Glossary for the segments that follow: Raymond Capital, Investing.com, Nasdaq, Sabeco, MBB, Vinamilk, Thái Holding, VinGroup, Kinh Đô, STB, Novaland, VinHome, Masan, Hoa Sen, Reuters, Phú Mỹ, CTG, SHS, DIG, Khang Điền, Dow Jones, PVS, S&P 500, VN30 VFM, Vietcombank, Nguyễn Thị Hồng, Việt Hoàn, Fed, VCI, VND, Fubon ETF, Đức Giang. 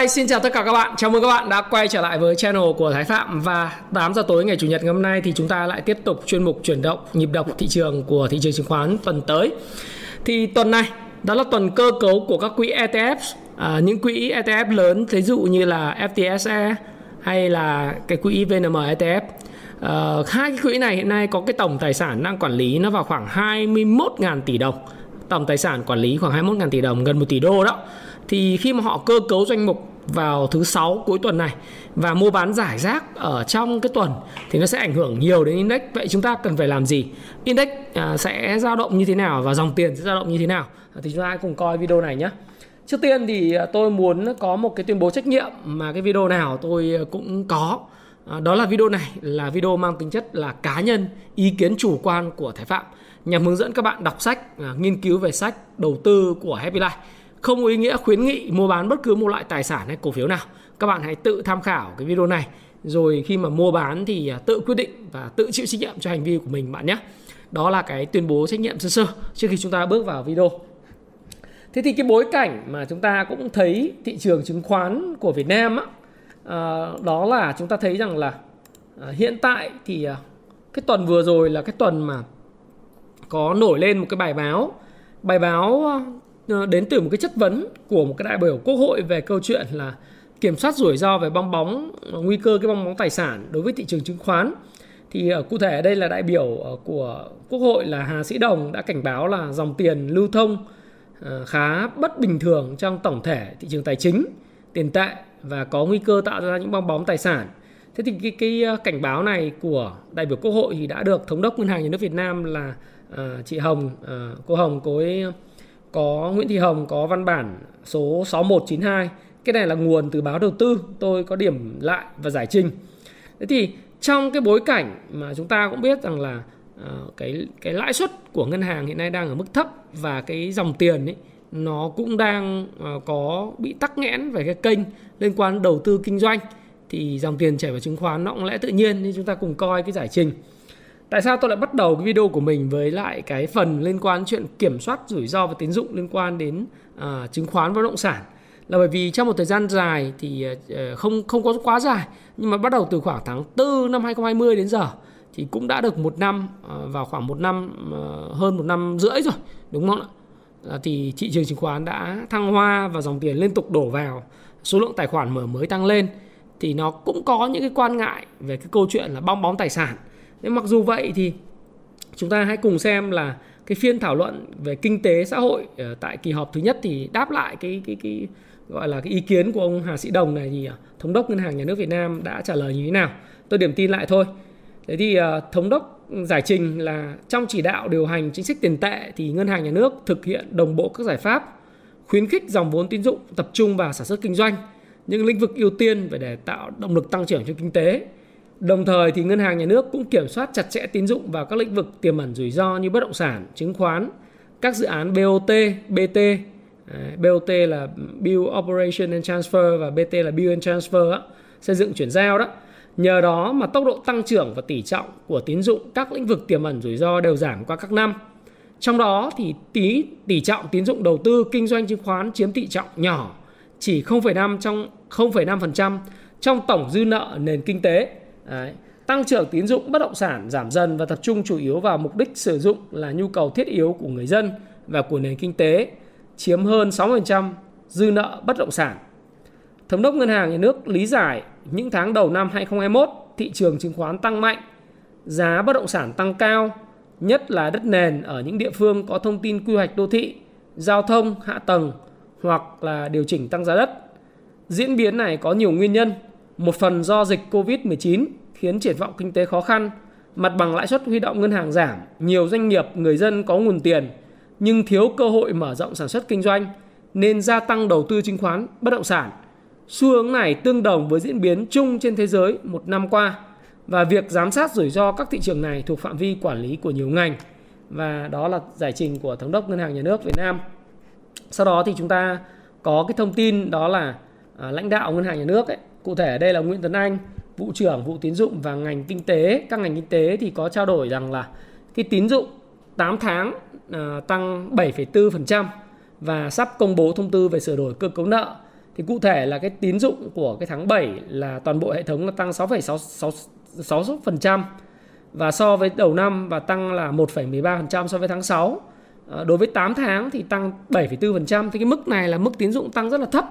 Hi, xin chào tất cả các bạn. Chào mừng các bạn đã quay trở lại với channel của Thái Phạm. Và 8 giờ tối ngày Chủ nhật ngày hôm nay thì chúng ta lại tiếp tục chuyên mục chuyển động nhịp đập thị trường của thị trường chứng khoán tuần tới. Thì tuần này đó là tuần cơ cấu của các quỹ ETF, những quỹ ETF lớn, thí dụ như là FTSE hay là cái quỹ VNM ETF. Hai cái quỹ này hiện nay có cái tổng tài sản đang quản lý nó vào khoảng 21.000 tỷ đồng. Tổng tài sản quản lý khoảng 21.000 tỷ đồng, gần 1 tỷ đô đó. Thì khi mà họ cơ cấu danh mục vào thứ 6 cuối tuần này và mua bán rải rác ở trong cái tuần thì nó sẽ ảnh hưởng nhiều đến index. Vậy chúng ta cần phải làm gì? Index sẽ dao động như thế nào và dòng tiền sẽ dao động như thế nào? Thì chúng ta hãy cùng coi video này nhé. Trước tiên thì tôi muốn có một cái tuyên bố trách nhiệm mà cái video nào tôi cũng có. Đó là video này là video mang tính chất là cá nhân, ý kiến chủ quan của Thái Phạm nhằm hướng dẫn các bạn đọc sách, nghiên cứu về sách đầu tư của Happy Life. Không có ý nghĩa khuyến nghị mua bán bất cứ một loại tài sản hay cổ phiếu nào. Các bạn hãy tự tham khảo cái video này, rồi khi mà mua bán thì tự quyết định và tự chịu trách nhiệm cho hành vi của mình bạn nhé. Đó là cái tuyên bố trách nhiệm sơ sơ trước khi chúng ta bước vào video. Thế thì cái bối cảnh mà chúng ta cũng thấy thị trường chứng khoán của Việt Nam đó là chúng ta thấy rằng là hiện tại thì cái tuần vừa rồi là cái tuần mà có nổi lên một cái bài báo đến từ một cái chất vấn của một cái đại biểu Quốc hội về câu chuyện là kiểm soát rủi ro về bong bóng, nguy cơ cái bong bóng tài sản đối với thị trường chứng khoán. Thì cụ thể ở đây là đại biểu của Quốc hội là Hà Sĩ Đồng đã cảnh báo là dòng tiền lưu thông khá bất bình thường trong tổng thể thị trường tài chính, tiền tệ và có nguy cơ tạo ra những bong bóng tài sản. Thế thì cái cảnh báo này của đại biểu Quốc hội thì đã được Thống đốc Ngân hàng Nhà nước Việt Nam là chị Hồng, cô ấy có Nguyễn Thị Hồng có văn bản số 6192. Cái này là nguồn từ báo Đầu Tư, tôi có điểm lại và giải trình. Thế thì trong cái bối cảnh mà chúng ta cũng biết rằng là cái lãi suất của ngân hàng hiện nay đang ở mức thấp và cái dòng tiền ấy nó cũng đang có bị tắc nghẽn về cái kênh liên quan đầu tư kinh doanh, thì dòng tiền chảy vào chứng khoán nó cũng lẽ tự nhiên. Nên chúng ta cùng coi cái giải trình. Tại sao tôi lại bắt đầu cái video của mình với lại cái phần liên quan chuyện kiểm soát rủi ro và tín dụng liên quan đến chứng khoán và bất động sản? Là bởi vì trong một thời gian dài thì không có quá dài, nhưng mà bắt đầu từ khoảng tháng 4 năm 2020 đến giờ thì cũng đã được một năm, vào khoảng một năm, hơn một năm rưỡi rồi, đúng không ạ? Thì thị trường chứng khoán đã thăng hoa và dòng tiền liên tục đổ vào, số lượng tài khoản mở mới tăng lên. Thì nó cũng có những cái quan ngại về cái câu chuyện là bong bóng tài sản. Nên mặc dù vậy thì chúng ta hãy cùng xem là cái phiên thảo luận về kinh tế xã hội tại kỳ họp thứ nhất thì đáp lại cái gọi là cái ý kiến của ông Hà Sĩ Đồng này thì Thống đốc Ngân hàng Nhà nước Việt Nam đã trả lời như thế nào. Tôi điểm tin lại thôi. Thế thì Thống đốc giải trình là trong chỉ đạo điều hành chính sách tiền tệ thì Ngân hàng Nhà nước thực hiện đồng bộ các giải pháp khuyến khích dòng vốn tín dụng tập trung vào sản xuất kinh doanh, những lĩnh vực ưu tiên để tạo động lực tăng trưởng cho kinh tế. Đồng thời thì Ngân hàng Nhà nước cũng kiểm soát chặt chẽ tín dụng vào các lĩnh vực tiềm ẩn rủi ro như bất động sản, chứng khoán, các dự án BOT, BT. BOT là Build Operation and Transfer và BT là Build and Transfer, xây dựng chuyển giao đó. Nhờ đó mà tốc độ tăng trưởng và tỷ trọng của tín dụng các lĩnh vực tiềm ẩn rủi ro đều giảm qua các năm. Trong đó thì tỷ trọng tín dụng đầu tư kinh doanh chứng khoán chiếm tỷ trọng nhỏ, chỉ 0,5% trong tổng dư nợ nền kinh tế. Đấy. Tăng trưởng tín dụng bất động sản giảm dần và tập trung chủ yếu vào mục đích sử dụng là nhu cầu thiết yếu của người dân và của nền kinh tế, chiếm hơn 60% dư nợ bất động sản. Thống đốc Ngân hàng Nhà nước lý giải những tháng đầu năm 2021 thị trường chứng khoán tăng mạnh, giá bất động sản tăng cao, nhất là đất nền ở những địa phương có thông tin quy hoạch đô thị, giao thông, hạ tầng hoặc là điều chỉnh tăng giá đất. Diễn biến này có nhiều nguyên nhân. Một phần do dịch Covid-19 khiến triển vọng kinh tế khó khăn, mặt bằng lãi suất huy động ngân hàng giảm, nhiều doanh nghiệp, người dân có nguồn tiền nhưng thiếu cơ hội mở rộng sản xuất kinh doanh nên gia tăng đầu tư chứng khoán, bất động sản. Xu hướng này tương đồng với diễn biến chung trên thế giới một năm qua và việc giám sát rủi ro các thị trường này thuộc phạm vi quản lý của nhiều ngành. Và đó là giải trình của Thống đốc Ngân hàng Nhà nước Việt Nam. Sau đó thì chúng ta có cái thông tin đó là lãnh đạo Ngân hàng Nhà nước ấy. Cụ thể ở đây là Nguyễn Tấn Anh, Vụ trưởng Vụ Tín dụng và ngành kinh tế. Các ngành kinh tế thì có trao đổi rằng là cái tín dụng 8 tháng tăng 7,4% và sắp công bố thông tư về sửa đổi cơ cấu nợ. Thì cụ thể là cái tín dụng của cái tháng 7 là toàn bộ hệ thống là tăng 6,66% và so với đầu năm và tăng là 1,13% so với tháng 6. Đối với 8 tháng thì tăng 7,4%. Thì cái mức này là mức tín dụng tăng rất là thấp.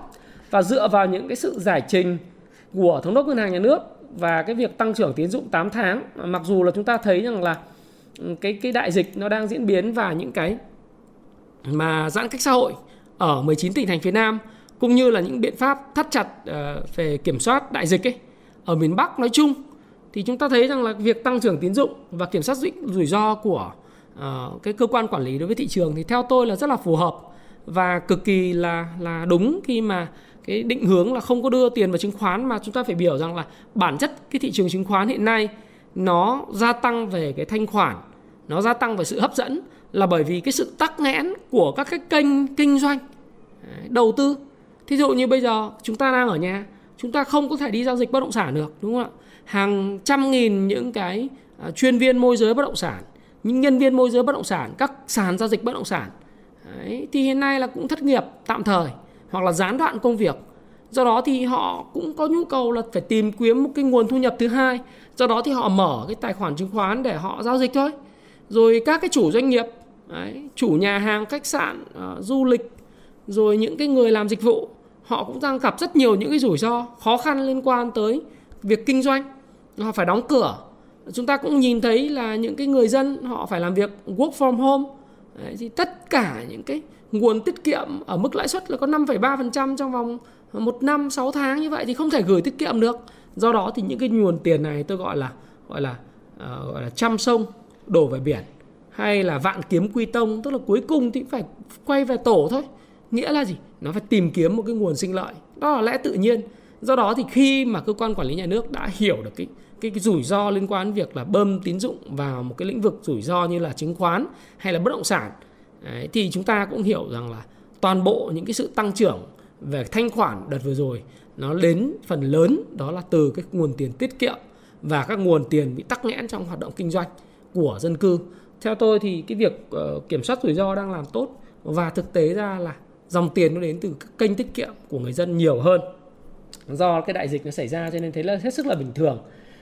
Và dựa vào những cái sự giải trình của Thống đốc Ngân hàng Nhà nước và cái việc tăng trưởng tín dụng 8 tháng, mặc dù là chúng ta thấy rằng là cái đại dịch nó đang diễn biến và những cái mà giãn cách xã hội ở 19 tỉnh thành phía Nam cũng như là những biện pháp thắt chặt về kiểm soát đại dịch ấy, ở miền Bắc nói chung, thì chúng ta thấy rằng là việc tăng trưởng tín dụng và kiểm soát rủi ro của cái cơ quan quản lý đối với thị trường thì theo tôi là rất là phù hợp và cực kỳ là đúng, khi mà cái định hướng là không có đưa tiền vào chứng khoán, mà chúng ta phải hiểu rằng là bản chất cái thị trường chứng khoán hiện nay nó gia tăng về cái thanh khoản, nó gia tăng về sự hấp dẫn là bởi vì cái sự tắc nghẽn của các cái kênh kinh doanh đầu tư. Thí dụ như bây giờ chúng ta đang ở nhà, chúng ta không có thể đi giao dịch bất động sản được, đúng không ạ? Hàng trăm nghìn những cái chuyên viên môi giới bất động sản, những nhân viên môi giới bất động sản, các sàn giao dịch bất động sản đấy, thì hiện nay là cũng thất nghiệp tạm thời hoặc là gián đoạn công việc. Do đó thì họ cũng có nhu cầu là phải tìm kiếm một cái nguồn thu nhập thứ hai. Do đó thì họ mở cái tài khoản chứng khoán để họ giao dịch thôi. Rồi các cái chủ doanh nghiệp, đấy, chủ nhà hàng, khách sạn, du lịch, rồi những cái người làm dịch vụ, họ cũng đang gặp rất nhiều những cái rủi ro, khó khăn liên quan tới việc kinh doanh. Họ phải đóng cửa. Chúng ta cũng nhìn thấy là những cái người dân họ phải làm việc work from home. Đấy, thì tất cả những cái nguồn tiết kiệm ở mức lãi suất là có 5,3% trong vòng 1 năm 6 tháng như vậy thì không thể gửi tiết kiệm được. Do đó thì những cái nguồn tiền này tôi gọi là trăm sông đổ về biển hay là vạn kiếm quy tông, tức là cuối cùng thì phải quay về tổ thôi. Nghĩa là gì? Nó phải tìm kiếm một cái nguồn sinh lợi. Đó là lẽ tự nhiên. Do đó thì khi mà cơ quan quản lý nhà nước đã hiểu được cái rủi ro liên quan đến việc là bơm tín dụng vào một cái lĩnh vực rủi ro như là chứng khoán hay là bất động sản, đấy, thì chúng ta cũng hiểu rằng là toàn bộ những cái sự tăng trưởng về thanh khoản đợt vừa rồi nó đến phần lớn đó là từ cái nguồn tiền tiết kiệm và các nguồn tiền bị tắc nghẽn trong hoạt động kinh doanh của dân cư. Theo tôi thì cái việc kiểm soát rủi ro đang làm tốt và thực tế ra là dòng tiền nó đến từ các kênh tiết kiệm của người dân nhiều hơn. Do cái đại dịch nó xảy ra cho nên thế là hết sức là bình thường.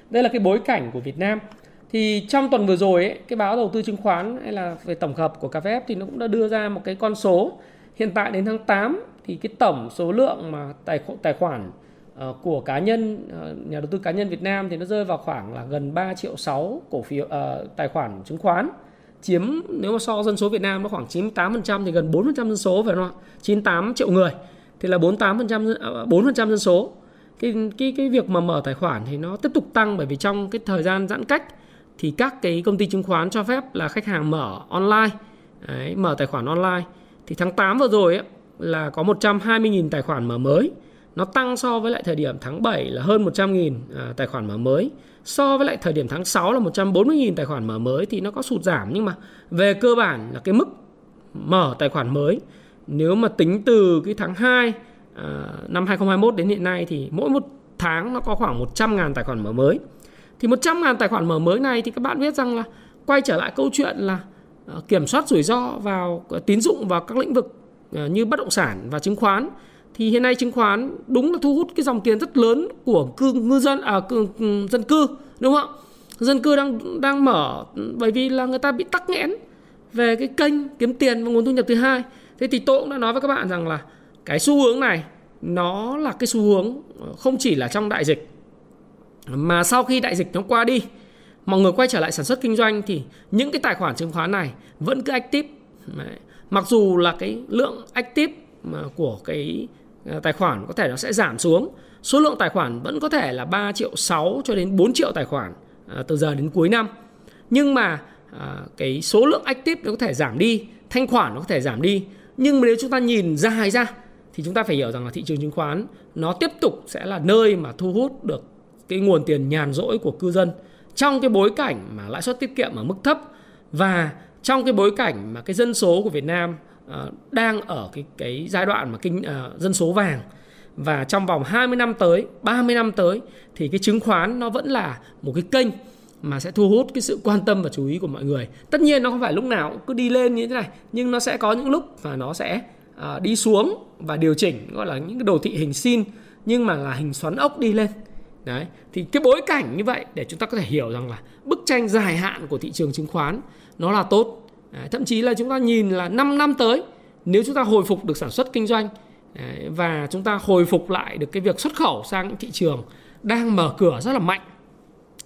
Đây là cái bối cảnh của Việt Nam. Thì trong tuần vừa rồi ấy, cái báo đầu tư chứng khoán hay là về tổng hợp của KFF thì nó cũng đã đưa ra một cái con số. Hiện tại đến tháng 8 thì cái tổng số lượng mà tài khoản của cá nhân, nhà đầu tư cá nhân Việt Nam thì nó rơi vào khoảng là gần 3,6 triệu cổ phiếu tài khoản chứng khoán. Chiếm, nếu mà so dân số Việt Nam nó khoảng 98% thì gần 4% dân số, phải không ạ? 98 triệu người thì là 4% dân số. Cái việc mà mở tài khoản thì nó tiếp tục tăng bởi vì trong cái thời gian giãn cách thì các cái công ty chứng khoán cho phép là khách hàng mở online. Đấy, mở tài khoản online. Thì tháng 8 vừa rồi ấy, là có 120.000 tài khoản mở mới. Nó tăng so với lại thời điểm tháng 7 là hơn 100.000 tài khoản mở mới. So với lại thời điểm tháng 6 là 140.000 tài khoản mở mới thì nó có sụt giảm. Nhưng mà về cơ bản là cái mức mở tài khoản mới, nếu mà tính từ cái tháng 2 năm 2021 đến hiện nay thì mỗi một tháng nó có khoảng 100.000 tài khoản mở mới. Thì 100.000 tài khoản mở mới này thì các bạn biết rằng là quay trở lại câu chuyện là kiểm soát rủi ro vào tín dụng vào các lĩnh vực như bất động sản và chứng khoán. Thì hiện nay chứng khoán đúng là thu hút cái dòng tiền rất lớn của dân cư, đúng không ạ? Dân cư đang mở bởi vì là người ta bị tắc nghẽn về cái kênh kiếm tiền và nguồn thu nhập thứ hai. Thế thì tôi cũng đã nói với các bạn rằng là cái xu hướng này nó là cái xu hướng không chỉ là trong đại dịch, mà sau khi đại dịch nó qua đi, mọi người quay trở lại sản xuất kinh doanh thì những cái tài khoản chứng khoán này vẫn cứ active. Đấy. Mặc dù là cái lượng active của cái tài khoản có thể nó sẽ giảm xuống. Số lượng tài khoản vẫn có thể là 3,6 triệu cho đến 4 triệu tài khoản từ giờ đến cuối năm. Nhưng mà cái số lượng active nó có thể giảm đi, thanh khoản nó có thể giảm đi. Nhưng mà nếu chúng ta nhìn dài ra thì chúng ta phải hiểu rằng là thị trường chứng khoán nó tiếp tục sẽ là nơi mà thu hút được cái nguồn tiền nhàn rỗi của cư dân trong cái bối cảnh mà lãi suất tiết kiệm ở mức thấp, và trong cái bối cảnh mà cái dân số của Việt Nam đang ở cái giai đoạn mà dân số vàng. Và trong vòng 20 năm tới, 30 năm tới thì cái chứng khoán nó vẫn là một cái kênh mà sẽ thu hút cái sự quan tâm và chú ý của mọi người. Tất nhiên nó không phải lúc nào cứ đi lên như thế này, nhưng nó sẽ có những lúc và nó sẽ đi xuống và điều chỉnh, gọi là những cái đồ thị hình sin, nhưng mà là hình xoắn ốc đi lên. Đấy, thì cái bối cảnh như vậy để chúng ta có thể hiểu rằng là bức tranh dài hạn của thị trường chứng khoán nó là tốt. Đấy, thậm chí là chúng ta nhìn là 5 năm tới, nếu chúng ta hồi phục được sản xuất kinh doanh và chúng ta hồi phục lại được cái việc xuất khẩu sang những thị trường đang mở cửa rất là mạnh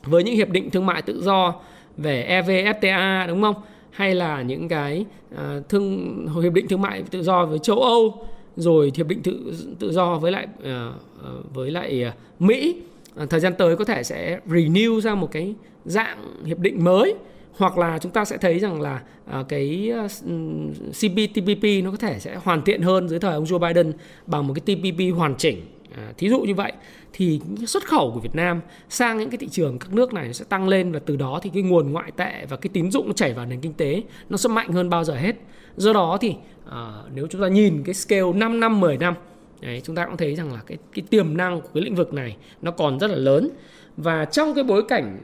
với những hiệp định thương mại tự do về EVFTA, đúng không? Hay là những cái hiệp định thương mại tự do với châu Âu, rồi hiệp định tự do với lại Mỹ. Thời gian tới có thể sẽ renew ra một cái dạng hiệp định mới, hoặc là chúng ta sẽ thấy rằng là cái CPTPP nó có thể sẽ hoàn thiện hơn dưới thời ông Joe Biden bằng một cái TPP hoàn chỉnh. Thí dụ như vậy thì xuất khẩu của Việt Nam sang những cái thị trường các nước này sẽ tăng lên, và từ đó thì cái nguồn ngoại tệ và cái tín dụng nó chảy vào nền kinh tế nó sẽ mạnh hơn bao giờ hết. Do đó thì nếu chúng ta nhìn cái scale 5 năm, 10 năm đấy, chúng ta cũng thấy rằng là cái tiềm năng của cái lĩnh vực này nó còn rất là lớn. Và trong cái bối cảnh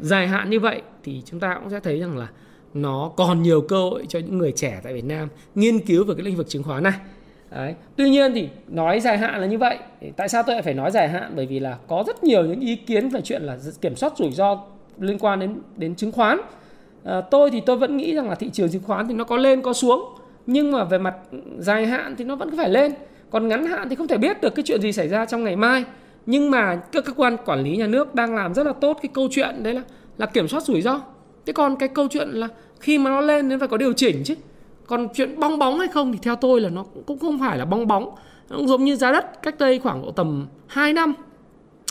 dài hạn như vậy thì chúng ta cũng sẽ thấy rằng là nó còn nhiều cơ hội cho những người trẻ tại Việt Nam nghiên cứu về cái lĩnh vực chứng khoán này. Đấy. Tuy nhiên thì nói dài hạn là như vậy. Tại sao tôi lại phải nói dài hạn? Bởi vì là có rất nhiều những ý kiến về chuyện là kiểm soát rủi ro liên quan đến chứng khoán. Tôi vẫn nghĩ rằng là thị trường chứng khoán thì nó có lên có xuống, nhưng mà về mặt dài hạn thì nó vẫn phải lên. Còn ngắn hạn thì không thể biết được cái chuyện gì xảy ra trong ngày mai. Nhưng mà các cơ quan quản lý nhà nước đang làm rất là tốt cái câu chuyện đấy là kiểm soát rủi ro. Thế còn cái câu chuyện là khi mà nó lên nên phải có điều chỉnh chứ. Còn chuyện bong bóng hay không thì theo tôi là nó cũng không phải là bong bóng. Nó cũng giống như giá đất cách đây khoảng độ tầm 2 năm.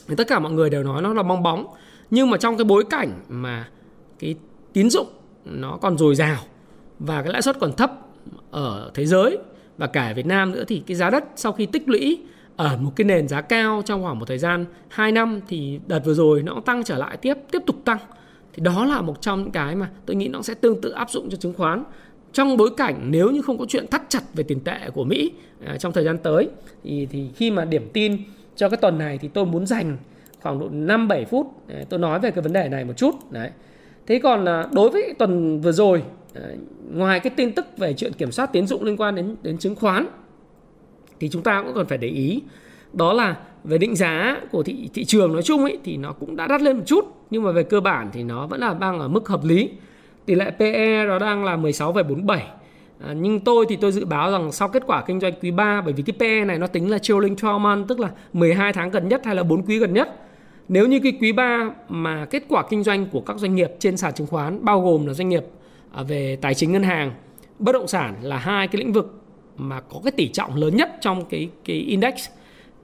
Thì tất cả mọi người đều nói nó là bong bóng. Nhưng mà trong cái bối cảnh mà cái tín dụng nó còn dồi dào và cái lãi suất còn thấp ở thế giới và cả Việt Nam nữa, thì cái giá đất sau khi tích lũy ở một cái nền giá cao trong khoảng một thời gian 2 năm thì đợt vừa rồi nó tăng trở lại tiếp tục tăng. Thì đó là một trong những cái mà tôi nghĩ nó sẽ tương tự áp dụng cho chứng khoán. Trong bối cảnh nếu như không có chuyện thắt chặt về tiền tệ của Mỹ trong thời gian tới thì khi mà điểm tin cho cái tuần này thì tôi muốn dành khoảng độ 5-7 phút tôi nói về cái vấn đề này một chút. Đấy. Thế còn đối với tuần vừa rồi, ngoài cái tin tức về chuyện kiểm soát tín dụng liên quan đến chứng khoán thì chúng ta cũng còn phải để ý, đó là về định giá của thị trường nói chung ấy, thì nó cũng đã đắt lên một chút, nhưng mà về cơ bản thì nó vẫn là đang ở mức hợp lý. Tỷ lệ PE nó đang là 16,47. Nhưng tôi dự báo rằng sau kết quả kinh doanh quý 3, bởi vì cái PE này nó tính là trailing 12 month, tức là 12 tháng gần nhất hay là 4 quý gần nhất. Nếu như cái quý 3 mà kết quả kinh doanh của các doanh nghiệp trên sàn chứng khoán, bao gồm là doanh nghiệp về tài chính ngân hàng, bất động sản là hai cái lĩnh vực mà có cái tỷ trọng lớn nhất trong cái index,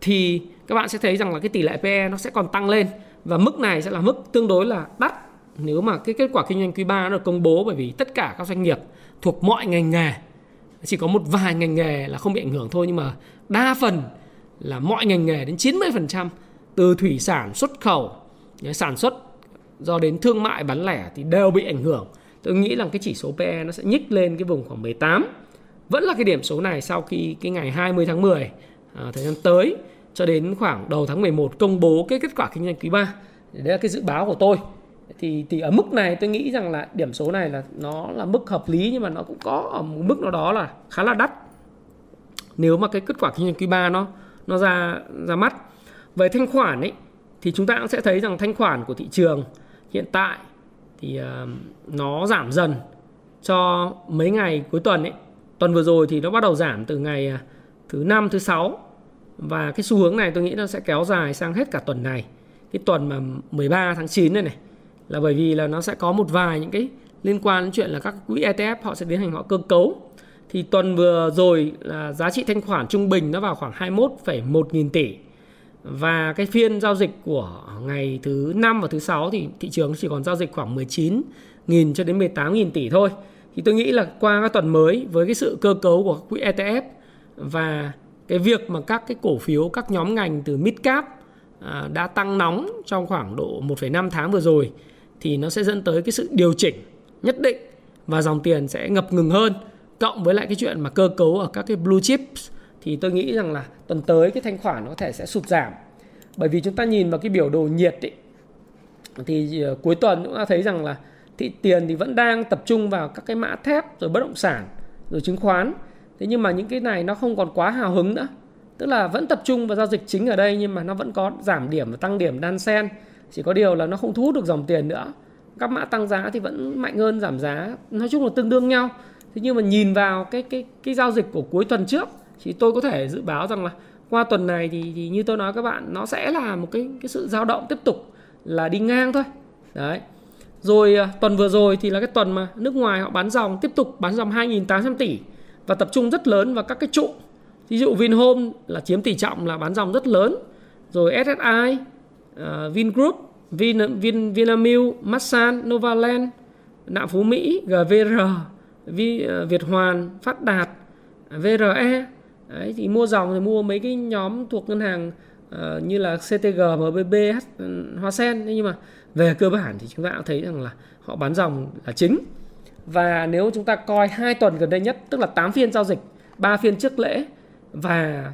thì các bạn sẽ thấy rằng là cái tỷ lệ PE nó sẽ còn tăng lên, và mức này sẽ là mức tương đối là đắt nếu mà cái kết quả kinh doanh quý 3 nó được công bố, bởi vì tất cả các doanh nghiệp thuộc mọi ngành nghề, chỉ có một vài ngành nghề là không bị ảnh hưởng thôi, nhưng mà đa phần là mọi ngành nghề đến 90%, từ thủy sản, xuất khẩu, sản xuất do đến thương mại bán lẻ thì đều bị ảnh hưởng. Tôi nghĩ rằng cái chỉ số PE nó sẽ nhích lên cái vùng khoảng 18. Vẫn là cái điểm số này sau khi cái ngày 20 tháng 10 thời gian tới cho đến khoảng đầu tháng 11 công bố cái kết quả kinh doanh quý 3. Đấy là cái dự báo của tôi. Thì ở mức này tôi nghĩ rằng là điểm số này là nó là mức hợp lý, nhưng mà nó cũng có ở một mức nào đó là khá là đắt nếu mà cái kết quả kinh doanh quý 3 nó ra mắt. Về thanh khoản ấy thì chúng ta cũng sẽ thấy rằng thanh khoản của thị trường hiện tại thì nó giảm dần cho mấy ngày cuối tuần ấy. Tuần vừa rồi thì nó bắt đầu giảm từ ngày thứ 5, thứ 6, và cái xu hướng này tôi nghĩ nó sẽ kéo dài sang hết cả tuần này. Cái tuần mà 13 tháng 9 này là bởi vì là nó sẽ có một vài những cái liên quan đến chuyện là các quỹ ETF họ sẽ tiến hành họ cơ cấu. Thì tuần vừa rồi là giá trị thanh khoản trung bình nó vào khoảng 21,1 nghìn tỷ. Và cái phiên giao dịch của ngày thứ 5 và thứ 6 thì thị trường chỉ còn giao dịch khoảng 19.000 cho đến 18.000 tỷ thôi. Thì tôi nghĩ là qua các tuần mới với cái sự cơ cấu của các quỹ ETF và cái việc mà các cái cổ phiếu, các nhóm ngành từ midcap đã tăng nóng trong khoảng độ 1,5 tháng vừa rồi thì nó sẽ dẫn tới cái sự điều chỉnh nhất định và dòng tiền sẽ ngập ngừng hơn, cộng với lại cái chuyện mà cơ cấu ở các cái blue chips thì tôi nghĩ rằng là tuần tới cái thanh khoản nó có thể sẽ sụt giảm. Bởi vì chúng ta nhìn vào cái biểu đồ nhiệt ấy, thì cuối tuần chúng ta thấy rằng là thị tiền thì vẫn đang tập trung vào các cái mã thép rồi bất động sản rồi chứng khoán. Thế nhưng mà những cái này nó không còn quá hào hứng nữa. Tức là vẫn tập trung vào giao dịch chính ở đây nhưng mà nó vẫn có giảm điểm và tăng điểm đan xen. Chỉ có điều là nó không thu hút được dòng tiền nữa. Các mã tăng giá thì vẫn mạnh hơn giảm giá, nói chung là tương đương nhau. Thế nhưng mà nhìn vào cái giao dịch của cuối tuần trước thì tôi có thể dự báo rằng là qua tuần này thì như tôi nói các bạn, nó sẽ là một cái sự dao động tiếp tục là đi ngang thôi. Đấy. Rồi tuần vừa rồi thì là cái tuần mà nước ngoài họ bán dòng, tiếp tục bán dòng 2.800 tỷ và tập trung rất lớn vào các cái trụ. Ví dụ VinHome là chiếm tỷ trọng là bán dòng rất lớn. Rồi SSI, VinGroup, Vinamilk, Masan, Novaland, Nạm Phú Mỹ, GVR, Việt Hoàn, Phát Đạt, VRE. Đấy, thì mua dòng thì mua mấy cái nhóm thuộc ngân hàng như là CTG, MBB, Hoa Sen. Nhưng mà về cơ bản thì chúng ta cũng thấy rằng là họ bán dòng là chính. Và nếu chúng ta coi 2 tuần gần đây nhất, tức là 8 phiên giao dịch, 3 phiên trước lễ và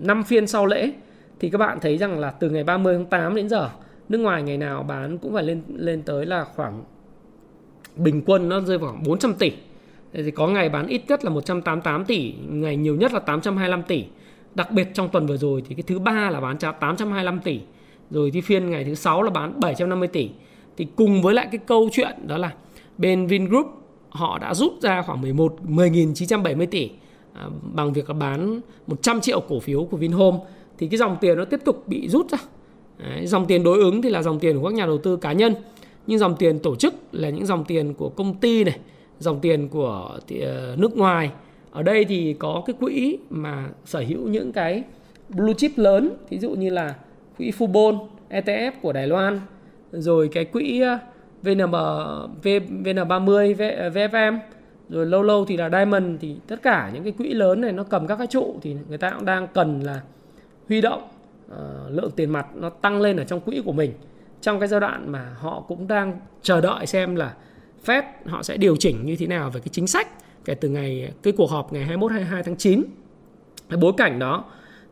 5 phiên sau lễ, thì các bạn thấy rằng là từ ngày 30 tháng 8 đến giờ, nước ngoài ngày nào bán cũng phải lên tới là khoảng bình quân nó rơi vào khoảng 400 tỷ. Thì có ngày bán ít nhất là 188 tỷ, ngày nhiều nhất là 825 tỷ. Đặc biệt trong tuần vừa rồi thì cái thứ ba là bán 825 tỷ. Rồi thì phiên ngày thứ 6 là bán 750 tỷ. Thì cùng với lại cái câu chuyện đó là bên VinGroup họ đã rút ra khoảng 10.970 tỷ bằng việc bán 100 triệu cổ phiếu của VinHome. Thì cái dòng tiền nó tiếp tục bị rút ra. Đấy, dòng tiền đối ứng thì là dòng tiền của các nhà đầu tư cá nhân. Nhưng dòng tiền tổ chức là những dòng tiền của công ty này, dòng tiền của nước ngoài. Ở đây thì có cái quỹ mà sở hữu những cái blue chip lớn, thí dụ như là quỹ Fubon ETF của Đài Loan, rồi cái quỹ VN30 VFM, rồi lâu lâu thì là Diamond. Thì tất cả những cái quỹ lớn này nó cầm các cái trụ thì người ta cũng đang cần là huy động lượng tiền mặt nó tăng lên ở trong quỹ của mình, trong cái giai đoạn mà họ cũng đang chờ đợi xem là Fed họ sẽ điều chỉnh như thế nào về cái chính sách kể từ cái cuộc họp ngày 21-22 tháng 9. Cái bối cảnh đó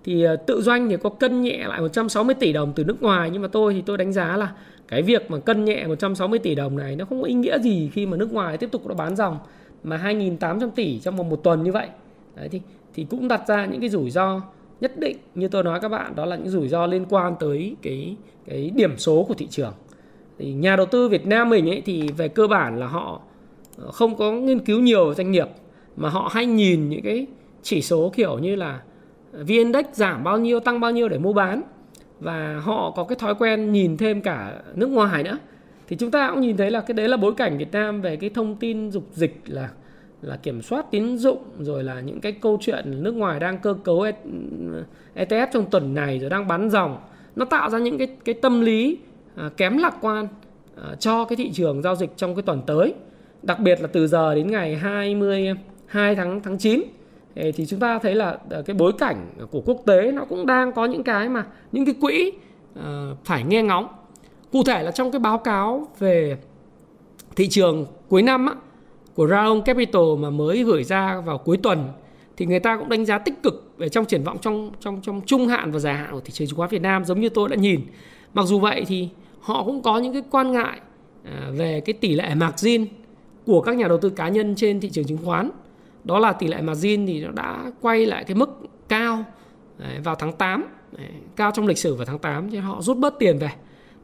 thì tự doanh thì có cân nhẹ lại 160 tỷ đồng từ nước ngoài, nhưng mà tôi đánh giá là cái việc mà cân nhẹ 160 tỷ đồng này nó không có ý nghĩa gì khi mà nước ngoài tiếp tục nó bán dòng mà 2.800 tỷ trong vòng một tuần như vậy. Đấy, thì cũng đặt ra những cái rủi ro nhất định, như tôi nói các bạn, đó là những rủi ro liên quan tới cái điểm số của thị trường. Thì nhà đầu tư Việt Nam mình ấy, thì về cơ bản là họ không có nghiên cứu nhiều về doanh nghiệp, mà họ hay nhìn những cái chỉ số kiểu như là VN-Index giảm bao nhiêu tăng bao nhiêu để mua bán. Và họ có cái thói quen nhìn thêm cả nước ngoài nữa. Thì chúng ta cũng nhìn thấy là cái đấy là bối cảnh Việt Nam về cái thông tin dục dịch là kiểm soát tín dụng, rồi là những cái câu chuyện nước ngoài đang cơ cấu ETF trong tuần này, rồi đang bán dòng. Nó tạo ra những cái tâm lý kém lạc quan cho cái thị trường giao dịch trong cái tuần tới. Đặc biệt là từ giờ đến ngày 22 tháng 9 thì chúng ta thấy là cái bối cảnh của quốc tế nó cũng đang có những cái mà những cái quỹ phải nghe ngóng. Cụ thể là trong cái báo cáo về thị trường cuối năm á, của Raymond Capital mà mới gửi ra vào cuối tuần, thì người ta cũng đánh giá tích cực về trong triển vọng trong trung hạn và dài hạn của thị trường chứng khoán Việt Nam, giống như tôi đã nhìn. Mặc dù vậy thì họ cũng có những cái quan ngại về cái tỷ lệ margin của các nhà đầu tư cá nhân trên thị trường chứng khoán. Đó là tỷ lệ margin thì nó đã quay lại cái mức cao vào tháng 8, cao trong lịch sử vào tháng 8, thì họ rút bớt tiền về.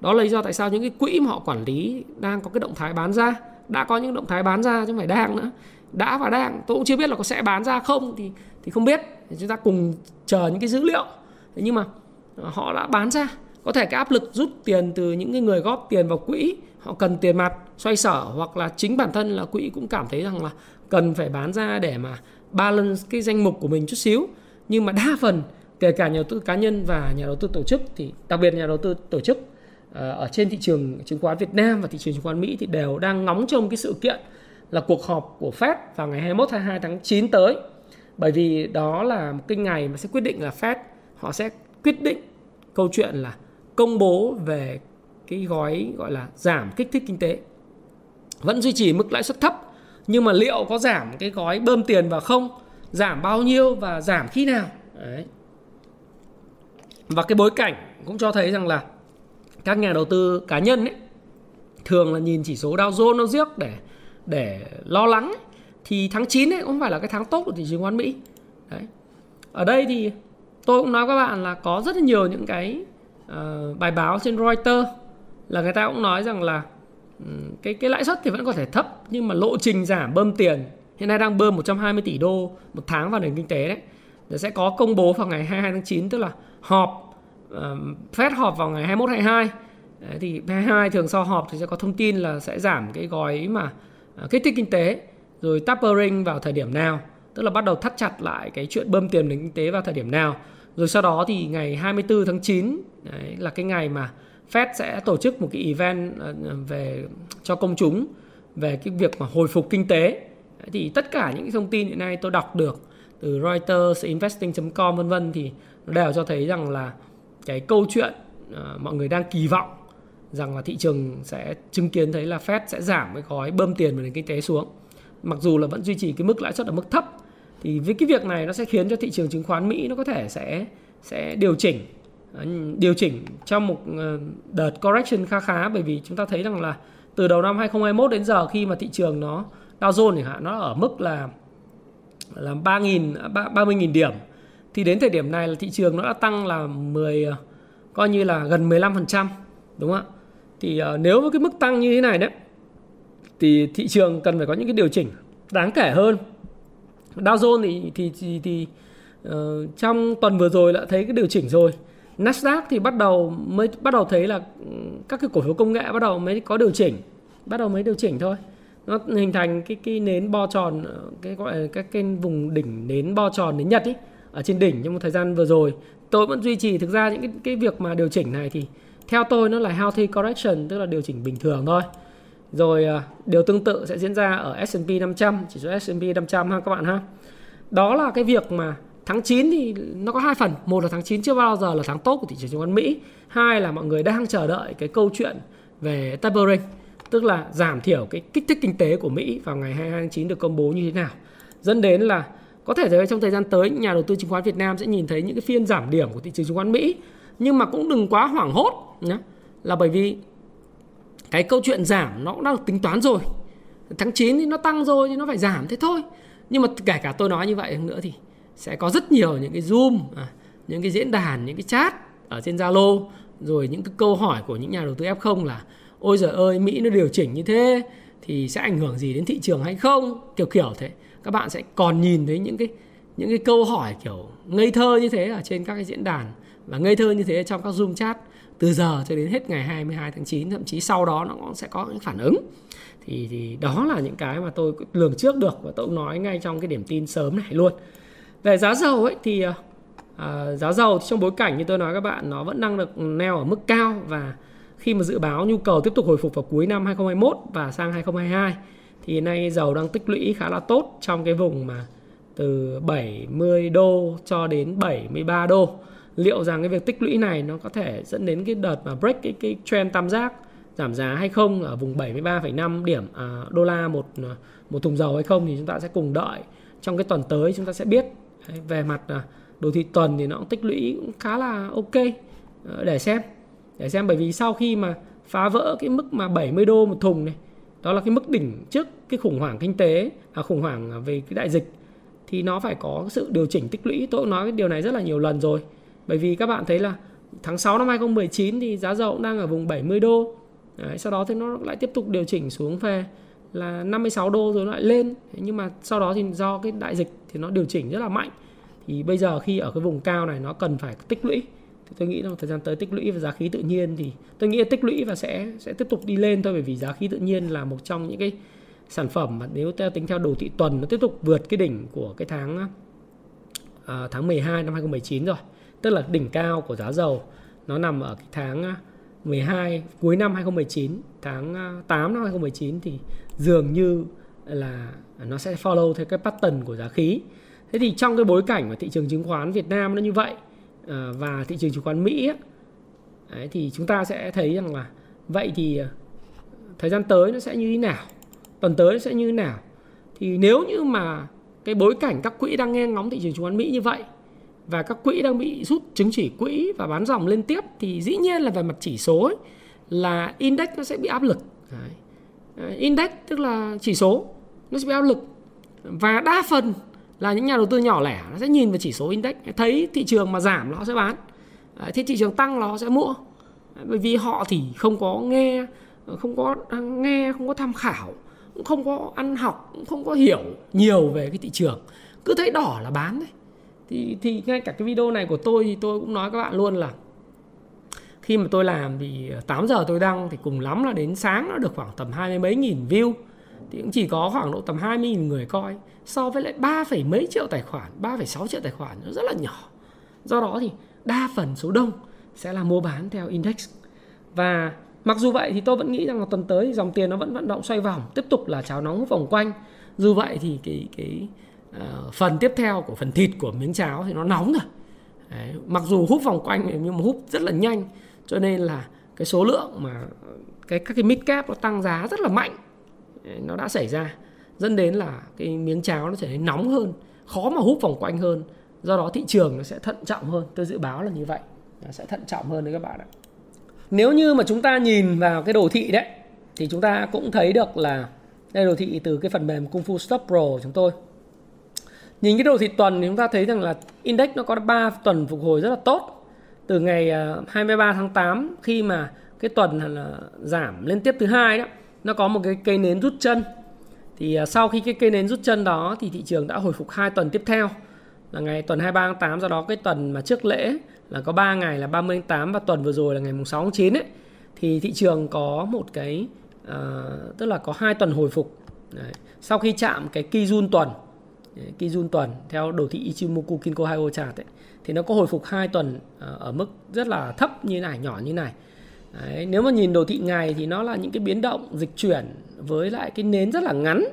Đó là lý do tại sao những cái quỹ mà họ quản lý đang có cái động thái bán ra, đã có những động thái bán ra chứ không phải đang nữa. Đã và đang, tôi cũng chưa biết là có sẽ bán ra không thì không biết, thì chúng ta cùng chờ những cái dữ liệu. Thế nhưng mà họ đã bán ra, có thể cái áp lực rút tiền từ những cái người góp tiền vào quỹ, họ cần tiền mặt xoay sở, hoặc là chính bản thân là quỹ cũng cảm thấy rằng là cần phải bán ra để mà balance cái danh mục của mình chút xíu. Nhưng mà đa phần kể cả nhà đầu tư cá nhân và nhà đầu tư tổ chức, thì đặc biệt nhà đầu tư tổ chức ở trên thị trường chứng khoán Việt Nam và thị trường chứng khoán Mỹ thì đều đang ngóng trông cái sự kiện là cuộc họp của Fed vào ngày 21-22 tháng 9 tới. Bởi vì đó là một cái ngày mà sẽ quyết định là Fed họ sẽ quyết định câu chuyện là công bố về cái gói gọi là giảm kích thích kinh tế. Vẫn duy trì mức lãi suất thấp, nhưng mà liệu có giảm cái gói bơm tiền vào không? Giảm bao nhiêu và giảm khi nào? Đấy. Và cái bối cảnh cũng cho thấy rằng là các nhà đầu tư cá nhân ấy, thường là nhìn chỉ số Dow Jones nó riêng để lo lắng ấy. Thì tháng 9 ấy cũng phải là cái tháng tốt của thị trường chứng khoán Mỹ. Đấy. Ở đây thì tôi cũng nói các bạn là có rất là nhiều những cái bài báo trên Reuters là người ta cũng nói rằng là cái lãi suất thì vẫn có thể thấp, nhưng mà lộ trình giảm bơm tiền hiện nay đang bơm 120 tỷ đô một tháng vào nền kinh tế đấy, để sẽ có công bố vào ngày 22 tháng 9, tức là họp Fed họp vào ngày 21-22. Đấy, thì 22 thường sau họp thì sẽ có thông tin là sẽ giảm cái gói mà kích thích kinh tế rồi tapering vào thời điểm nào, tức là bắt đầu thắt chặt lại cái chuyện bơm tiền nền kinh tế vào thời điểm nào. Rồi sau đó thì ngày 24 tháng 9 đấy, là cái ngày mà Fed sẽ tổ chức một cái event về cho công chúng về cái việc mà hồi phục kinh tế. Đấy, thì tất cả những thông tin hiện nay tôi đọc được từ Reuters, investing.com vân vân thì nó đều cho thấy rằng là cái câu chuyện mọi người đang kỳ vọng rằng là thị trường sẽ chứng kiến thấy là Fed sẽ giảm cái gói bơm tiền vào nền kinh tế xuống. Mặc dù là vẫn duy trì cái mức lãi suất ở mức thấp, thì với cái việc này nó sẽ khiến cho thị trường chứng khoán Mỹ nó có thể sẽ điều chỉnh trong một đợt correction khá, bởi vì chúng ta thấy rằng là từ đầu năm 2021 đến giờ, khi mà thị trường nó Dow Jones chẳng hạn nó ở mức là 30.000 điểm, thì đến thời điểm này là thị trường nó đã tăng là coi như là gần 15%, đúng không ạ? Thì nếu với cái mức tăng như thế này đấy thì thị trường cần phải có những cái điều chỉnh đáng kể hơn. Dow Jones thì trong tuần vừa rồi đã thấy cái điều chỉnh rồi. Nasdaq thì mới bắt đầu thấy là các cái cổ phiếu công nghệ bắt đầu mới có điều chỉnh, thôi. Nó hình thành cái nến bo tròn, cái gọi là cái vùng đỉnh nến bo tròn đến Nhật ấy, ở trên đỉnh trong một thời gian vừa rồi. Tôi vẫn duy trì thực ra những cái việc mà điều chỉnh này thì theo tôi nó là healthy correction, tức là điều chỉnh bình thường thôi. Rồi điều tương tự sẽ diễn ra ở S&P 500, chỉ số S&P 500 ha các bạn ha. Đó là cái việc mà tháng 9 thì nó có hai phần. Một là tháng 9 chưa bao giờ là tháng tốt của thị trường chứng khoán Mỹ. Hai là mọi người đang chờ đợi cái câu chuyện về tapering, tức là giảm thiểu cái kích thích kinh tế của Mỹ vào ngày 22 tháng 9 được công bố như thế nào. Dẫn đến là có thể thấy trong thời gian tới nhà đầu tư chứng khoán Việt Nam sẽ nhìn thấy những cái phiên giảm điểm của thị trường chứng khoán Mỹ. Nhưng mà cũng đừng quá hoảng hốt nhé, là bởi vì cái câu chuyện giảm nó cũng đã được tính toán rồi. Tháng 9 thì nó tăng rồi thì nó phải giảm thế thôi. Nhưng mà kể cả tôi nói như vậy nữa thì sẽ có rất nhiều những cái Zoom, những cái diễn đàn, những cái chat ở trên Zalo, rồi những cái câu hỏi của những nhà đầu tư F0 là ôi giời ơi, Mỹ nó điều chỉnh như thế thì sẽ ảnh hưởng gì đến thị trường hay không, kiểu thế. Các bạn sẽ còn nhìn thấy những cái câu hỏi kiểu ngây thơ như thế ở trên các cái diễn đàn, và ngây thơ như thế trong các Zoom chat từ giờ cho đến hết ngày 22 tháng 9, thậm chí sau đó nó cũng sẽ có những phản ứng. Thì đó là những cái mà tôi lường trước được, và tôi cũng nói ngay trong cái điểm tin sớm này luôn. Về giá dầu ấy thì giá dầu trong bối cảnh như tôi nói các bạn, nó vẫn đang được neo ở mức cao, và khi mà dự báo nhu cầu tiếp tục hồi phục vào cuối năm 2021 và sang 2022 thì nay dầu đang tích lũy khá là tốt trong cái vùng mà từ 70 đô cho đến 73 đô. Liệu rằng cái việc tích lũy này nó có thể dẫn đến cái đợt mà break cái trend tam giác giảm giá hay không ở vùng 73,5 điểm đô la một thùng dầu hay không, thì chúng ta sẽ cùng đợi trong cái tuần tới chúng ta sẽ biết. Đấy, về mặt đồ thị tuần thì nó cũng tích lũy cũng khá là ok, để xem bởi vì sau khi mà phá vỡ cái mức mà 70 đô một thùng này, đó là cái mức đỉnh trước cái khủng hoảng kinh tế, khủng hoảng về cái đại dịch, thì nó phải có sự điều chỉnh tích lũy. Tôi nói cái điều này rất là nhiều lần rồi. Bởi vì các bạn thấy là tháng 6 năm 2019 thì giá dầu cũng đang ở vùng 70 đô. Đấy, sau đó thì nó lại tiếp tục điều chỉnh xuống về là 56 đô rồi lại lên. Nhưng mà sau đó thì do cái đại dịch thì nó điều chỉnh rất là mạnh. Thì bây giờ khi ở cái vùng cao này nó cần phải tích lũy. Thì tôi nghĩ là thời gian tới tích lũy và giá khí tự nhiên thì tôi nghĩ là tích lũy và sẽ tiếp tục đi lên thôi. Bởi vì giá khí tự nhiên là một trong những cái sản phẩm mà nếu tính theo đồ thị tuần nó tiếp tục vượt cái đỉnh của cái tháng 12 năm 2019 rồi. Tức là đỉnh cao của giá dầu nó nằm ở cái tháng 12 cuối năm 2019, tháng 8 năm 2019, thì dường như là nó sẽ follow theo cái pattern của giá khí. Thế thì trong cái bối cảnh mà thị trường chứng khoán Việt Nam nó như vậy và thị trường chứng khoán Mỹ ấy, thì chúng ta sẽ thấy rằng là vậy thì thời gian tới nó sẽ như thế nào, tuần tới nó sẽ như thế nào. Thì nếu như mà cái bối cảnh các quỹ đang nghe ngóng thị trường chứng khoán Mỹ như vậy và các quỹ đang bị rút chứng chỉ quỹ và bán dòng liên tiếp thì dĩ nhiên là về mặt chỉ số ấy, là index nó sẽ bị áp lực. Đấy. Index tức là chỉ số nó sẽ bị áp lực và đa phần là những nhà đầu tư nhỏ lẻ nó sẽ nhìn vào chỉ số index, thấy thị trường mà giảm nó sẽ bán, thế thị trường tăng nó sẽ mua, bởi vì họ thì không có tham khảo, cũng không có ăn học, cũng không có hiểu nhiều về cái thị trường, cứ thấy đỏ là bán thôi. Thì ngay cả cái video này của tôi thì tôi cũng nói các bạn luôn là khi mà tôi làm thì 8 giờ tôi đăng thì cùng lắm là đến sáng nó được khoảng tầm 20 mấy nghìn view, thì cũng chỉ có khoảng độ tầm 20 nghìn người coi, so với lại 3 mấy triệu tài khoản, 3,6 triệu tài khoản nó rất là nhỏ. Do đó thì đa phần số đông sẽ là mua bán theo index. Và mặc dù vậy thì tôi vẫn nghĩ rằng là tuần tới dòng tiền nó vẫn vận động xoay vòng, tiếp tục là cháo nóng vòng quanh. Dù vậy thì cái phần tiếp theo của phần thịt của miếng cháo thì nó nóng rồi. Đấy, mặc dù hút vòng quanh nhưng mà hút rất là nhanh, cho nên là cái số lượng mà các cái mid cap nó tăng giá rất là mạnh nó đã xảy ra, dẫn đến là cái miếng cháo nó trở nên nóng hơn, khó mà hút vòng quanh hơn. Do đó thị trường nó sẽ thận trọng hơn, tôi dự báo là như vậy, nó sẽ thận trọng hơn đấy các bạn ạ. Nếu như mà chúng ta nhìn vào cái đồ thị đấy thì chúng ta cũng thấy được là đây, đồ thị từ cái phần mềm Kung Fu Stop Pro của chúng tôi. Nhìn cái đồ thị tuần thì chúng ta thấy rằng là index nó có 3 tuần phục hồi rất là tốt. Từ ngày 23 tháng 8 khi mà cái tuần là giảm liên tiếp thứ hai đó, nó có một cái cây nến rút chân. Thì sau khi cái cây nến rút chân đó thì thị trường đã hồi phục 2 tuần tiếp theo. Là ngày tuần 23 tháng 8, do đó cái tuần mà trước lễ là có 3 ngày là 30 tháng 8 và tuần vừa rồi là ngày 6 tháng 9 ấy, thì thị trường có một cái tức là có 2 tuần hồi phục. Đấy. Sau khi chạm cái Kijun tuần, Kijun tuần theo đồ thị Ichimoku Kinko Haio chart ấy, thì nó có hồi phục 2 tuần ở mức rất là thấp như này, nhỏ như này. Đấy. Nếu mà nhìn đồ thị ngày thì nó là những cái biến động dịch chuyển với lại cái nến rất là ngắn.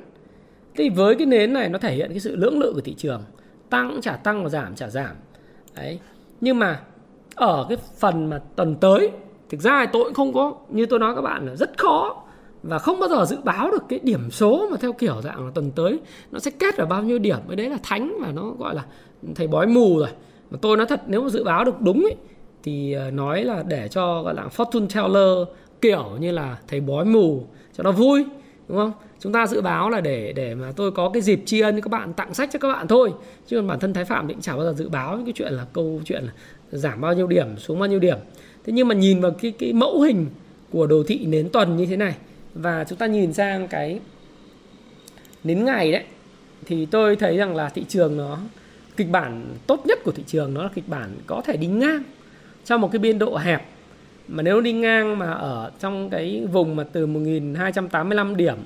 Thì với cái nến này nó thể hiện cái sự lưỡng lự của thị trường, tăng chả tăng và giảm chả giảm. Đấy. Nhưng mà ở cái phần mà tuần tới, thực ra thì tôi cũng không có, như tôi nói các bạn là rất khó và không bao giờ dự báo được cái điểm số mà theo kiểu dạng là tuần tới nó sẽ kết ở bao nhiêu điểm. Cái đấy là thánh mà, nó gọi là thầy bói mù rồi. Mà tôi nói thật, nếu mà dự báo được đúng ấy, thì nói là để cho gọi là fortune teller, kiểu như là thầy bói mù cho nó vui, đúng không? Chúng ta dự báo là để mà tôi có cái dịp tri ân các bạn, tặng sách cho các bạn thôi. Chứ còn bản thân Thái Phạm định chả bao giờ dự báo cái chuyện là giảm bao nhiêu điểm, xuống bao nhiêu điểm. Thế nhưng mà nhìn vào cái mẫu hình của đồ thị nến tuần như thế này và chúng ta nhìn sang cái nến ngày đấy, thì tôi thấy rằng là thị trường nó, kịch bản tốt nhất của thị trường nó là kịch bản có thể đi ngang trong một cái biên độ hẹp. Mà nếu đi ngang mà ở trong cái vùng mà từ 1285 điểm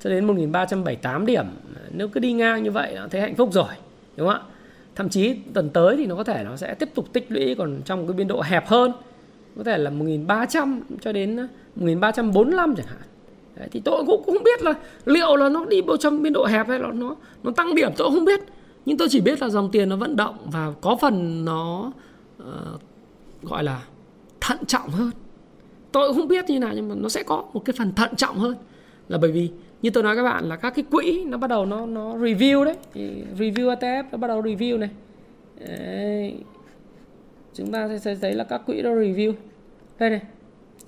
cho đến 1378 điểm, nếu cứ đi ngang như vậy nó thấy hạnh phúc rồi, đúng không ạ? Thậm chí tuần tới thì nó có thể nó sẽ tiếp tục tích lũy còn trong cái biên độ hẹp hơn, có thể là 1300 cho đến 1345 chẳng hạn. Đấy, thì tôi cũng không biết là liệu là nó đi vào trong biên độ hẹp hay là nó tăng điểm, tôi cũng không biết. Nhưng tôi chỉ biết là dòng tiền nó vận động và có phần nó gọi là thận trọng hơn. Tôi cũng không biết như nào nhưng mà nó sẽ có một cái phần thận trọng hơn, là bởi vì như tôi nói các bạn là các cái quỹ nó bắt đầu nó review đấy, review ETF nó bắt đầu review này. Đấy. Chúng ta sẽ thấy là các quỹ nó review. Đây này.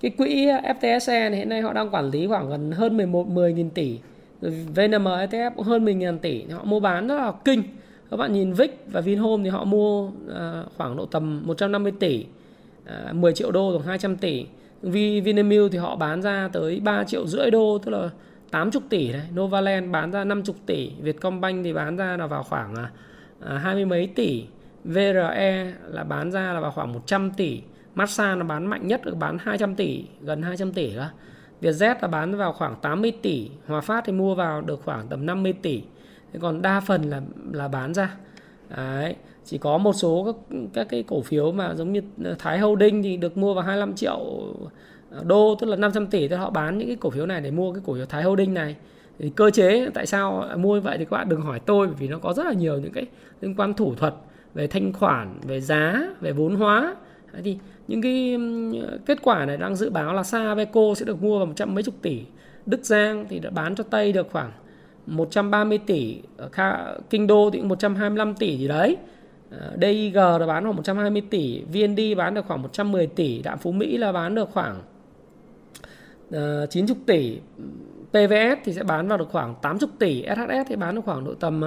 Cái quỹ FTSE này hiện nay họ đang quản lý khoảng gần hơn 10.000 tỷ. Rồi VNM ETF cũng hơn 10.000 tỷ, họ mua bán rất là kinh. Các bạn nhìn VIC và VinHome thì họ mua khoảng độ tầm 150 tỷ, 10 triệu đô khoảng 200 tỷ. Vinamilk thì họ bán ra tới 3,5 triệu đô, tức là 80 tỷ này. Novaland bán ra 50 tỷ, Vietcombank thì bán ra là vào khoảng 20 mấy tỷ, VRE là bán ra là vào khoảng 100 tỷ, Masan nó bán mạnh nhất được bán 200 tỷ, gần 200 tỷ đó. Vietjet là bán vào khoảng 80 tỷ, Hòa Phát thì mua vào được khoảng tầm 50 tỷ. Thế còn đa phần là bán ra. Đấy, chỉ có một số các cái cổ phiếu mà giống như Thái Holding thì được mua vào 25 triệu đô, tức là 500 tỷ, tức là họ bán những cái cổ phiếu này để mua cái cổ phiếu Thái Holding này. Thì cơ chế tại sao mua vậy thì các bạn đừng hỏi tôi, vì nó có rất là nhiều những cái liên quan thủ thuật về thanh khoản, về giá, về vốn hóa. Đấy, thì những cái kết quả này đang dự báo là Sabeco sẽ được mua vào 100 mấy chục tỷ, Đức Giang thì đã bán cho Tây được khoảng 130 tỷ, Kinh Đô thì cũng 125 tỷ gì đấy, DIG là bán khoảng 120 tỷ, VND bán được khoảng 110 tỷ, Đạm Phú Mỹ là bán được khoảng 90 tỷ, PVS thì sẽ bán vào được khoảng 80 tỷ, SHS thì bán được khoảng độ tầm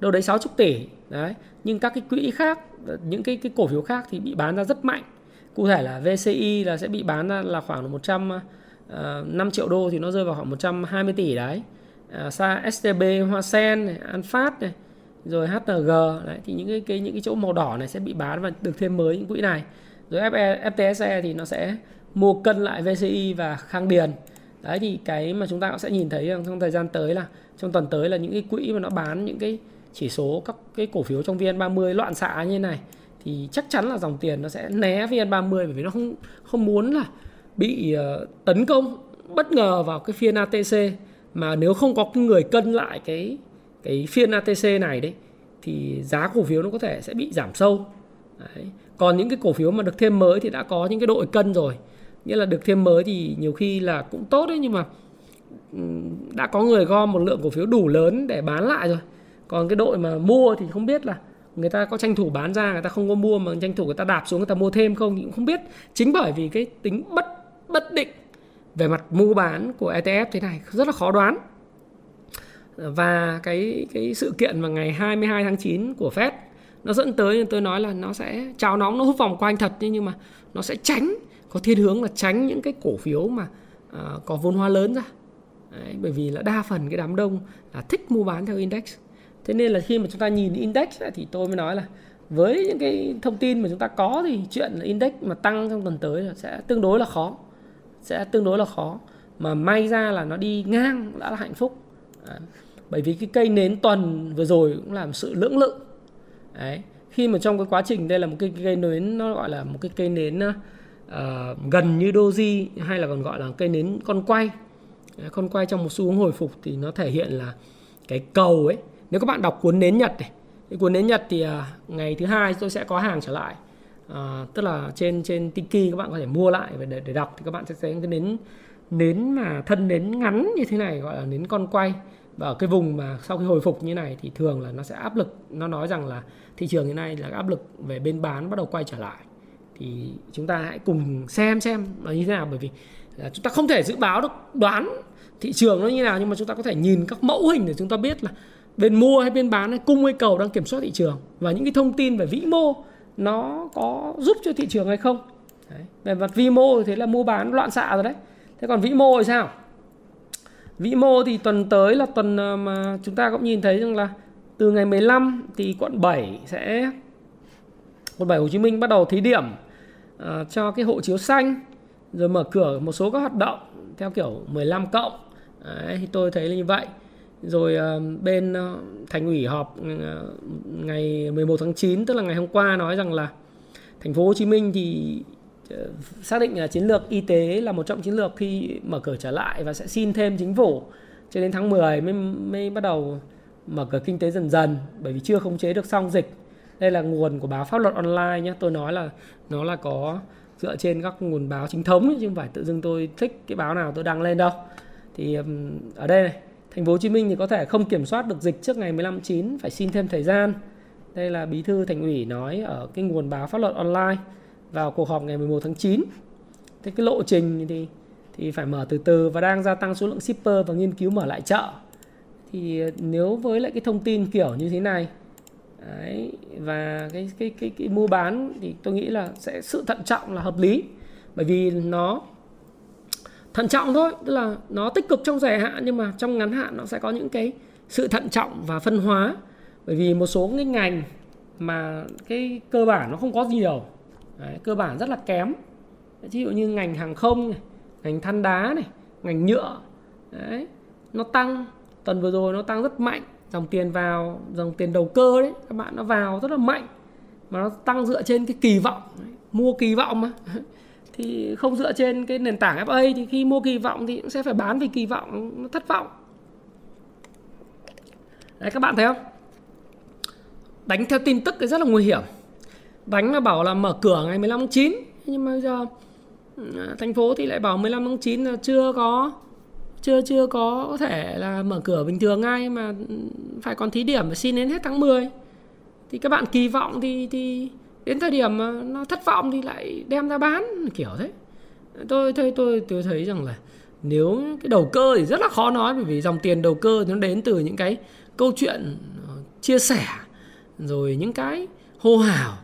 đâu đấy 60 tỷ. Đấy, nhưng các cái quỹ khác, những cái cổ phiếu khác thì bị bán ra rất mạnh. Cụ thể là VCI là sẽ bị bán ra là khoảng 105 triệu đô, thì nó rơi vào khoảng 120 tỷ đấy. STB, Hoa Sen này, An Phát này, rồi HNG đấy, thì những cái chỗ màu đỏ này sẽ bị bán và được thêm mới những quỹ này. Rồi FTSE thì nó sẽ mua cân lại VCI và Khang Điền. Đấy, thì cái mà chúng ta cũng sẽ nhìn thấy trong thời gian tới là trong tuần tới là những cái quỹ mà nó bán những cái chỉ số các cái cổ phiếu trong VN30 loạn xạ như thế này, thì chắc chắn là dòng tiền nó sẽ né VN30, bởi vì nó không muốn là bị tấn công bất ngờ vào cái phiên ATC. Mà nếu không có người cân lại cái phiên ATC này đấy thì giá cổ phiếu nó có thể sẽ bị giảm sâu. Đấy. Còn những cái cổ phiếu mà được thêm mới thì đã có những cái đội cân rồi, nghĩa là được thêm mới thì nhiều khi là cũng tốt đấy, nhưng mà đã có người gom một lượng cổ phiếu đủ lớn để bán lại rồi. Còn cái đội mà mua thì không biết là người ta có tranh thủ bán ra, người ta không có mua, mà tranh thủ người ta đạp xuống người ta mua thêm không thì cũng không biết. Chính bởi vì cái tính bất định về mặt mua bán của ETF thế này rất là khó đoán. Và cái sự kiện vào ngày 22 tháng 9 của Fed nó dẫn tới, tôi nói là nó sẽ chào nóng, nó hút vòng quanh thật, nhưng mà nó sẽ tránh, có thiên hướng là tránh những cái cổ phiếu mà có vốn hóa lớn ra. Đấy, bởi vì là đa phần cái đám đông là thích mua bán theo index. Thế nên là khi mà chúng ta nhìn index thì tôi mới nói là với những cái thông tin mà chúng ta có thì chuyện là index mà tăng trong tuần tới là sẽ tương đối là khó. Mà may ra là nó đi ngang đã là hạnh phúc. Đấy. Bởi vì cái cây nến tuần vừa rồi cũng là một sự lưỡng lự. Đấy. Khi mà trong cái quá trình đây là một cái cây nến, nó gọi là một cái cây nến gần như doji, hay là còn gọi là cây nến con quay. Đấy, con quay trong một xu hướng hồi phục thì nó thể hiện là cái cầu ấy. Nếu các bạn đọc cuốn nến Nhật này, cái cuốn nến Nhật thì ngày thứ hai tôi sẽ có hàng trở lại, tức là trên Tiki các bạn có thể mua lại để đọc, thì các bạn sẽ thấy cái nến mà thân nến ngắn như thế này gọi là nến con quay. Và ở cái vùng mà sau khi hồi phục như này thì thường là nó sẽ áp lực, nó nói rằng là thị trường như này là áp lực về bên bán bắt đầu quay trở lại. Thì chúng ta hãy cùng xem nó như thế nào, bởi vì là chúng ta không thể dự báo được, đoán thị trường nó như nào, nhưng mà chúng ta có thể nhìn các mẫu hình để chúng ta biết là bên mua hay bên bán hay cung hay cầu đang kiểm soát thị trường, và những cái thông tin về vĩ mô nó có giúp cho thị trường hay không. Đấy. Về mặt vĩ mô thì thế là mua bán loạn xạ rồi đấy. Thế còn vĩ mô thì sao? Vĩ mô thì tuần tới là tuần mà chúng ta cũng nhìn thấy rằng là từ ngày 15 thì quận 7 Hồ Chí Minh bắt đầu thí điểm cho cái hộ chiếu xanh, rồi mở cửa một số các hoạt động theo kiểu 15+. Đấy, thì tôi thấy là như vậy. Rồi bên Thành ủy họp ngày 11 tháng 9, tức là ngày hôm qua, nói rằng là thành phố Hồ Chí Minh thì xác định là chiến lược y tế là một trong chiến lược khi mở cửa trở lại, và sẽ xin thêm chính phủ cho đến tháng 10 mới bắt đầu mở cửa kinh tế dần dần, bởi vì chưa khống chế được xong dịch. Đây là nguồn của báo Pháp Luật Online nhé. Tôi nói là nó là có dựa trên các nguồn báo chính thống, chứ không phải tự dưng tôi thích cái báo nào tôi đăng lên đâu. Thì ở đây này, thành phố Hồ Chí Minh thì có thể không kiểm soát được dịch trước ngày 15/9, phải xin thêm thời gian. Đây là Bí thư Thành ủy nói ở cái nguồn báo Pháp Luật Online vào cuộc họp ngày 11 tháng 9. Thế cái lộ trình thì phải mở từ từ, và đang gia tăng số lượng shipper và nghiên cứu mở lại chợ. Thì nếu với lại cái thông tin kiểu như thế này, đấy, và cái mua bán thì tôi nghĩ là sẽ sự thận trọng là hợp lý, bởi vì nó thận trọng thôi, tức là nó tích cực trong dài hạn, nhưng mà trong ngắn hạn nó sẽ có những cái sự thận trọng và phân hóa, bởi vì một số cái ngành mà cái cơ bản nó không có nhiều. Đấy, cơ bản rất là kém, ví dụ như ngành hàng không này, ngành than đá này, ngành nhựa. Đấy, nó tăng tuần vừa rồi, nó tăng rất mạnh, dòng tiền đầu cơ đấy các bạn, nó vào rất là mạnh, mà nó tăng dựa trên cái kỳ vọng. Đấy, mua kỳ vọng mà thì không dựa trên cái nền tảng FA, thì khi mua kỳ vọng thì cũng sẽ phải bán vì kỳ vọng nó thất vọng. Đấy, các bạn thấy không? Đánh theo tin tức cái rất là nguy hiểm. Đánh mà bảo là mở cửa ngày 15 tháng 9, nhưng mà bây giờ thành phố thì lại bảo 15 tháng 9 là chưa có thể là mở cửa bình thường ngay, mà phải còn thí điểm và xin đến hết tháng 10. Thì các bạn kỳ vọng thì đến thời điểm mà nó thất vọng thì lại đem ra bán kiểu thế. Tôi thấy rằng là nếu cái đầu cơ thì rất là khó nói, bởi vì dòng tiền đầu cơ nó đến từ những cái câu chuyện chia sẻ, rồi những cái hô hào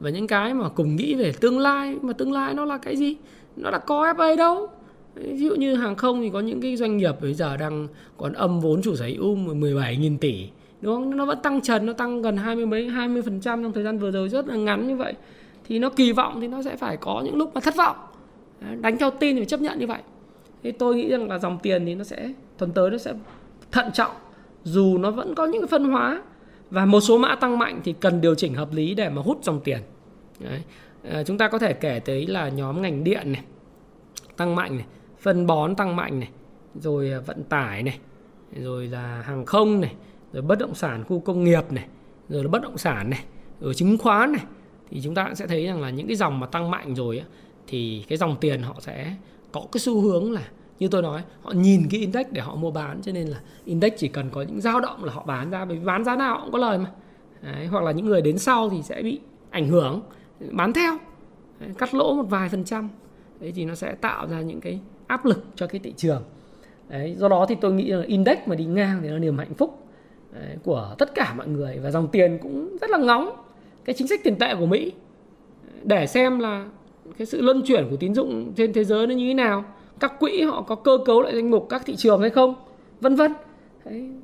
và những cái mà cùng nghĩ về tương lai. Mà tương lai nó là cái gì? Nó đã có FA đâu. Ví dụ như hàng không thì có những cái doanh nghiệp bây giờ đang còn âm vốn chủ sở hữu 17.000 tỷ. Đúng không? Nó vẫn tăng trần, nó tăng gần 20% trong thời gian vừa rồi rất là ngắn như vậy. Thì nó kỳ vọng thì nó sẽ phải có những lúc mà thất vọng. Đánh theo tin thì phải chấp nhận như vậy. Thì tôi nghĩ rằng là dòng tiền thì nó sẽ tuần tới nó sẽ thận trọng, dù nó vẫn có những cái phân hóa. Và một số mã tăng mạnh thì cần điều chỉnh hợp lý để mà hút dòng tiền. Đấy. Chúng ta có thể kể tới là nhóm ngành điện này, tăng mạnh này, phân bón tăng mạnh này, rồi vận tải này, rồi là hàng không này, rồi bất động sản khu công nghiệp này, rồi là bất động sản này, rồi chứng khoán này. Thì chúng ta cũng sẽ thấy rằng là những cái dòng mà tăng mạnh rồi ấy, thì cái dòng tiền họ sẽ có cái xu hướng là, như tôi nói, họ nhìn cái index để họ mua bán. Cho nên là index chỉ cần có những dao động là họ bán ra, bởi vì bán giá nào cũng có lời mà. Đấy, hoặc là những người đến sau thì sẽ bị ảnh hưởng, bán theo, cắt lỗ một vài phần trăm. Đấy thì nó sẽ tạo ra những cái áp lực cho cái thị trường. Đấy, do đó thì tôi nghĩ là index mà đi ngang thì nó là niềm hạnh phúc của tất cả mọi người. Và dòng tiền cũng rất là ngóng cái chính sách tiền tệ của Mỹ để xem là cái sự luân chuyển của tín dụng trên thế giới nó như thế nào, các quỹ họ có cơ cấu lại danh mục các thị trường hay không, vân vân.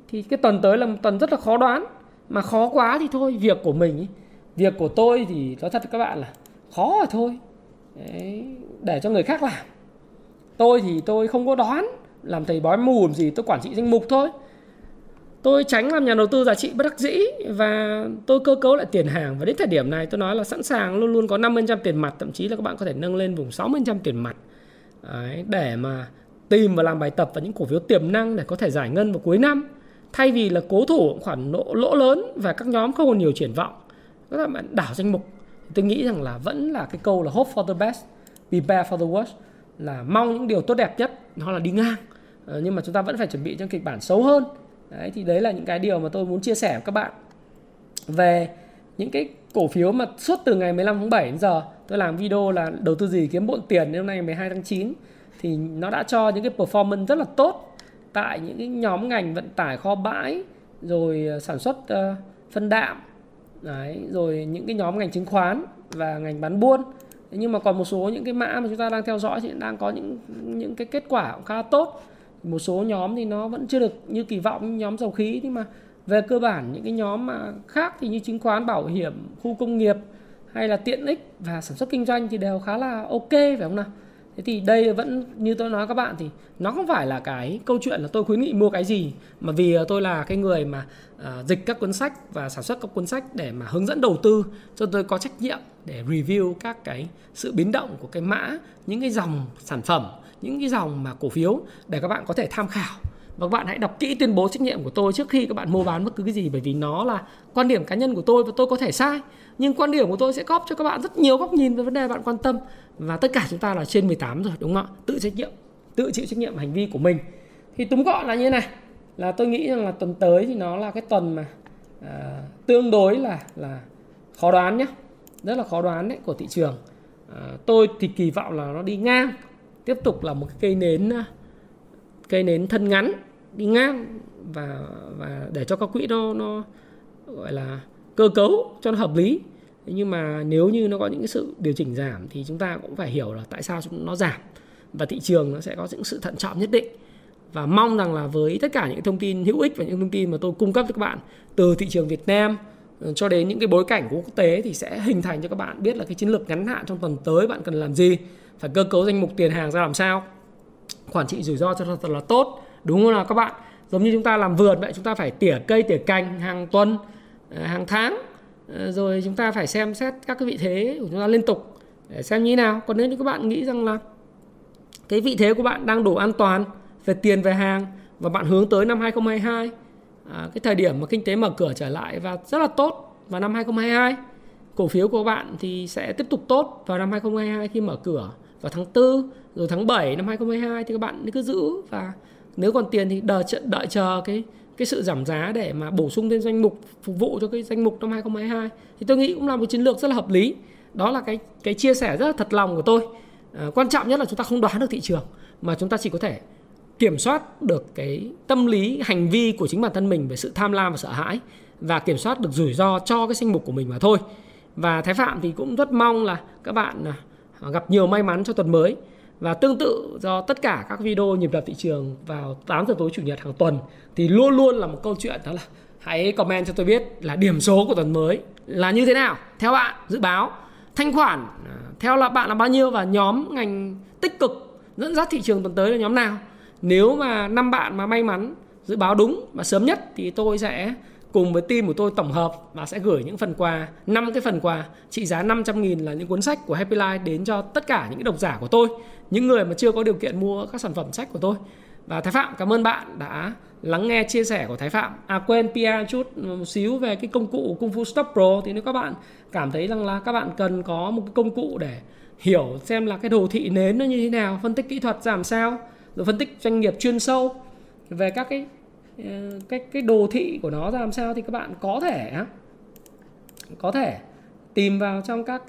Thì cái tuần tới là một tuần rất là khó đoán. Mà khó quá thì thôi, việc của mình ý, việc của tôi thì nói thật với các bạn là khó rồi thôi. Đấy, để cho người khác làm. Tôi thì tôi không có đoán, làm thầy bói mù làm gì, tôi quản trị danh mục thôi. Tôi tránh làm nhà đầu tư giá trị bất đắc dĩ và tôi cơ cấu lại tiền hàng. Và đến thời điểm này tôi nói là sẵn sàng luôn luôn có 50% tiền mặt, thậm chí là các bạn có thể nâng lên vùng 60% tiền mặt. Đấy, để mà tìm và làm bài tập vào những cổ phiếu tiềm năng để có thể giải ngân vào cuối năm, thay vì là cố thủ khoản lỗ lớn và các nhóm không còn nhiều triển vọng, các bạn đảo danh mục. Tôi nghĩ rằng là vẫn là cái câu là hope for the best, prepare for the worst, là mong những điều tốt đẹp nhất, nó là đi ngang, nhưng mà chúng ta vẫn phải chuẩn bị cho kịch bản xấu hơn. Đấy, thì đấy là những cái điều mà tôi muốn chia sẻ với các bạn về những cái cổ phiếu mà suốt từ ngày 15 tháng 7 đến giờ tôi làm video là đầu tư gì kiếm bộn tiền. Đến hôm nay 12 tháng 9 thì nó đã cho những cái performance rất là tốt tại những cái nhóm ngành vận tải, kho bãi, rồi sản xuất phân đạm. Đấy, rồi những cái nhóm ngành chứng khoán và ngành bán buôn. Nhưng mà còn một số những cái mã mà chúng ta đang theo dõi thì đang có những cái kết quả cũng khá là tốt. Một số nhóm thì nó vẫn chưa được như kỳ vọng, nhóm dầu khí, nhưng mà về cơ bản những cái nhóm mà khác thì như chứng khoán, bảo hiểm, khu công nghiệp hay là tiện ích và sản xuất kinh doanh thì đều khá là ok, phải không nào? Thế thì đây vẫn như tôi nói các bạn, thì nó không phải là cái câu chuyện là tôi khuyến nghị mua cái gì, mà vì tôi là cái người mà dịch các cuốn sách và sản xuất các cuốn sách để mà hướng dẫn đầu tư, cho tôi có trách nhiệm để review các cái sự biến động của cái mã, những cái dòng sản phẩm, những cái dòng mà cổ phiếu để các bạn có thể tham khảo. Và các bạn hãy đọc kỹ tuyên bố trách nhiệm của tôi trước khi các bạn mua bán bất cứ cái gì, bởi vì nó là quan điểm cá nhân của tôi và tôi có thể sai. Nhưng quan điểm của tôi sẽ góp cho các bạn rất nhiều góc nhìn về vấn đề bạn quan tâm. Và tất cả chúng ta là trên 18 rồi, đúng không ạ? Tự trách nhiệm, tự chịu trách nhiệm hành vi của mình. Thì tóm gọn là như thế này, là tôi nghĩ rằng là tuần tới thì nó là cái tuần mà tương đối là khó đoán nhé. Rất là khó đoán đấy của thị trường. Tôi thì kỳ vọng là nó đi ngang, tiếp tục là một cái cây nến thân ngắn đi ngang và để cho các quỹ nó gọi là cơ cấu cho nó hợp lý. Nhưng mà nếu như nó có những cái sự điều chỉnh giảm thì chúng ta cũng phải hiểu là tại sao nó giảm, và thị trường nó sẽ có những sự thận trọng nhất định. Và mong rằng là với tất cả những thông tin hữu ích và những thông tin mà tôi cung cấp cho các bạn từ thị trường Việt Nam cho đến những cái bối cảnh của quốc tế thì sẽ hình thành cho các bạn biết là cái chiến lược ngắn hạn trong tuần tới bạn cần làm gì, phải cơ cấu danh mục tiền hàng ra làm sao, quản trị rủi ro cho nó thật là tốt, đúng không nào các bạn? Giống như chúng ta làm vườn vậy, chúng ta phải tỉa cây tỉa cành hàng tuần, hàng tháng, rồi chúng ta phải xem xét các cái vị thế của chúng ta liên tục để xem như thế nào. Còn nếu như các bạn nghĩ rằng là cái vị thế của bạn đang đủ an toàn về tiền về hàng và bạn hướng tới năm 2022 cái thời điểm mà kinh tế mở cửa trở lại và rất là tốt vào năm 2022. Cổ phiếu của bạn thì sẽ tiếp tục tốt vào năm 2022 khi mở cửa vào tháng 4 rồi tháng 7 năm 2022 thì các bạn cứ giữ, và nếu còn tiền thì đợi chờ cái sự giảm giá để mà bổ sung thêm danh mục phục vụ cho cái danh mục năm 2022. Thì tôi nghĩ cũng là một chiến lược rất là hợp lý. Đó là cái chia sẻ rất là thật lòng của tôi. Quan trọng nhất là chúng ta không đoán được thị trường, mà chúng ta chỉ có thể kiểm soát được cái tâm lý hành vi của chính bản thân mình về sự tham lam và sợ hãi, và kiểm soát được rủi ro cho cái danh mục của mình mà thôi. Và Thái Phạm thì cũng rất mong là các bạn gặp nhiều may mắn cho tuần mới. Và tương tự do tất cả các video nhịp đập thị trường vào 8 giờ tối chủ nhật hàng tuần thì luôn luôn là một câu chuyện, đó là hãy comment cho tôi biết là điểm số của tuần mới là như thế nào, theo bạn dự báo thanh khoản theo là bạn là bao nhiêu, và nhóm ngành tích cực dẫn dắt thị trường tuần tới là nhóm nào. Nếu mà 5 bạn mà may mắn dự báo đúng và sớm nhất thì tôi sẽ cùng với team của tôi tổng hợp và sẽ gửi những phần quà, 5 cái phần quà trị giá 500.000 là những cuốn sách của Happy Life đến cho tất cả những độc giả của tôi, những người mà chưa có điều kiện mua các sản phẩm sách của tôi. Và Thái Phạm cảm ơn bạn đã lắng nghe chia sẻ của Thái Phạm. Quên PR chút một xíu về cái công cụ Kung Fu Stop Pro, thì nếu các bạn cảm thấy rằng là các bạn cần có một cái công cụ để hiểu xem là cái đồ thị nến nó như thế nào, phân tích kỹ thuật làm sao, rồi phân tích doanh nghiệp chuyên sâu về các cái đồ thị của nó ra làm sao, thì các bạn có thể tìm vào trong các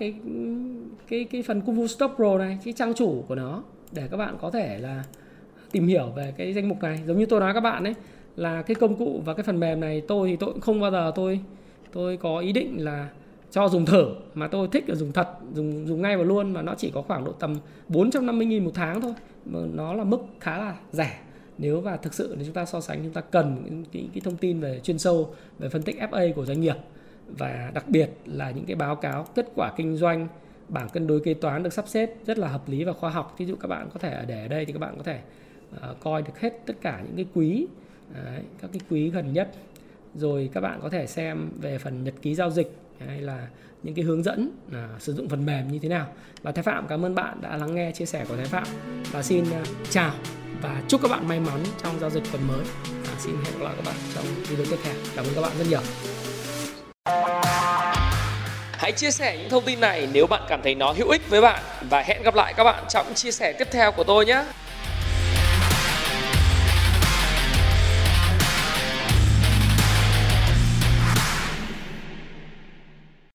cái phần Kung Fu Stop Pro này, cái trang chủ của nó, để các bạn có thể là tìm hiểu về cái danh mục này. Giống như tôi nói các bạn ấy, là cái công cụ và cái phần mềm này tôi thì tôi cũng không bao giờ tôi có ý định là cho dùng thử, mà tôi thích là dùng thật, dùng ngay và luôn, mà nó chỉ có khoảng độ tầm 450.000 một tháng thôi, mà nó là mức khá là rẻ. Nếu và thực sự chúng ta so sánh, chúng ta cần cái thông tin về chuyên sâu, về phân tích FA của doanh nghiệp, và đặc biệt là những cái báo cáo kết quả kinh doanh, bảng cân đối kế toán được sắp xếp rất là hợp lý và khoa học. Thí dụ các bạn có thể để ở đây thì các bạn có thể coi được hết tất cả những cái quý, các cái quý gần nhất. Rồi các bạn có thể xem về phần nhật ký giao dịch, hay là những cái hướng dẫn sử dụng phần mềm như thế nào. Và Thái Phạm cảm ơn bạn đã lắng nghe chia sẻ của Thái Phạm, và xin chào và chúc các bạn may mắn trong giao dịch tuần mới. Xin hẹn gặp lại các bạn trong video tiếp theo. Cảm ơn các bạn rất nhiều. Hãy chia sẻ những thông tin này nếu bạn cảm thấy nó hữu ích với bạn, và hẹn gặp lại các bạn trong chia sẻ tiếp theo của tôi nhé.